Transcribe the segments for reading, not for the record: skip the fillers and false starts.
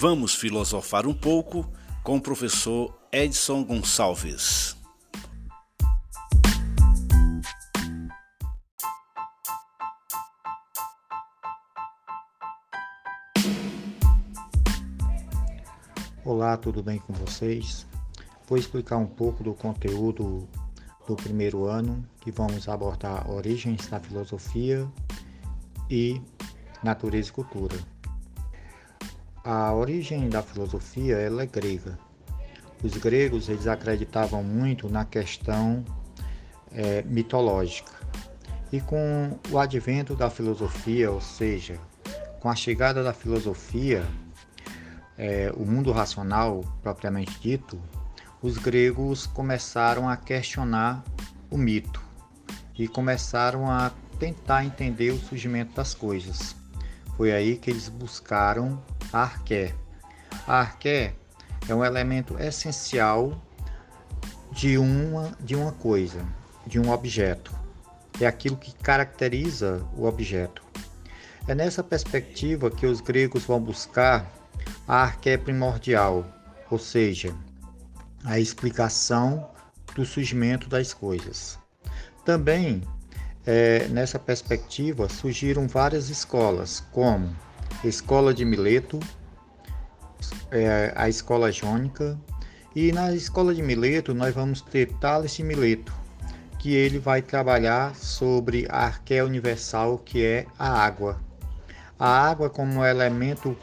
Vamos filosofar um pouco com o professor Edson Gonçalves. Olá, tudo bem com vocês? Vou explicar um pouco do conteúdo do primeiro ano, que vamos abordar Origens da Filosofia e Natureza e Cultura. A origem da filosofia ela é grega. Os gregos eles acreditavam muito na questão mitológica. E com o advento da filosofia, ou seja, com a chegada da filosofia, o mundo racional, propriamente dito, os gregos começaram a questionar o mito e começaram a tentar entender o surgimento das coisas. Foi aí que eles buscaram a Arqué. A Arqué é um elemento essencial de uma coisa, de um objeto. É aquilo que caracteriza o objeto. É nessa perspectiva que os gregos vão buscar a Arqué primordial, ou seja, a explicação do surgimento das coisas. Também, nessa perspectiva, surgiram várias escolas, como Escola de Mileto, a Escola Jônica, e na Escola de Mileto nós vamos ter Tales de Mileto, que ele vai trabalhar sobre a Arqué universal, que é a água. A água como elemento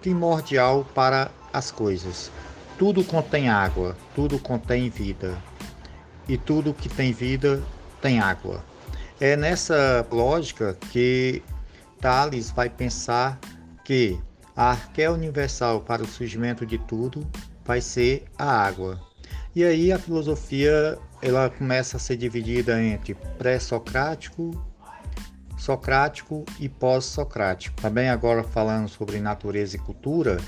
primordial para as coisas. Tudo contém água, tudo contém vida, e tudo que tem vida tem água. É nessa lógica que Tales vai pensar que a Arqué universal para o surgimento de tudo vai ser a água. E aí a filosofia ela começa a ser dividida entre pré-socrático, socrático e pós-socrático. Também agora falando sobre natureza e cultura,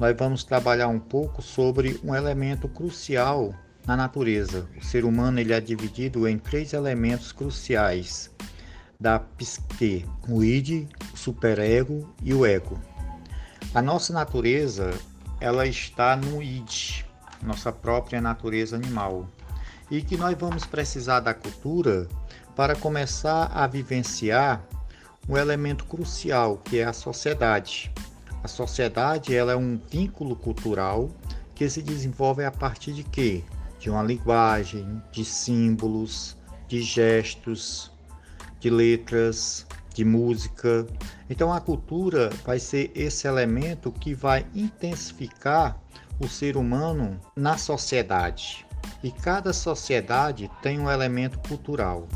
nós vamos trabalhar um pouco sobre um elemento crucial na natureza. O ser humano ele é dividido em três elementos cruciais da psique: o id, o superego e o ego. A nossa natureza ela está no id, nossa própria natureza animal, e que nós vamos precisar da cultura para começar a vivenciar um elemento crucial, que é a sociedade. A sociedade ela é um vínculo cultural que se desenvolve a partir de quê? De uma linguagem, de símbolos, de gestos, de letras, de música. Então a cultura vai ser esse elemento que vai intensificar o ser humano na sociedade. E cada sociedade tem um elemento cultural.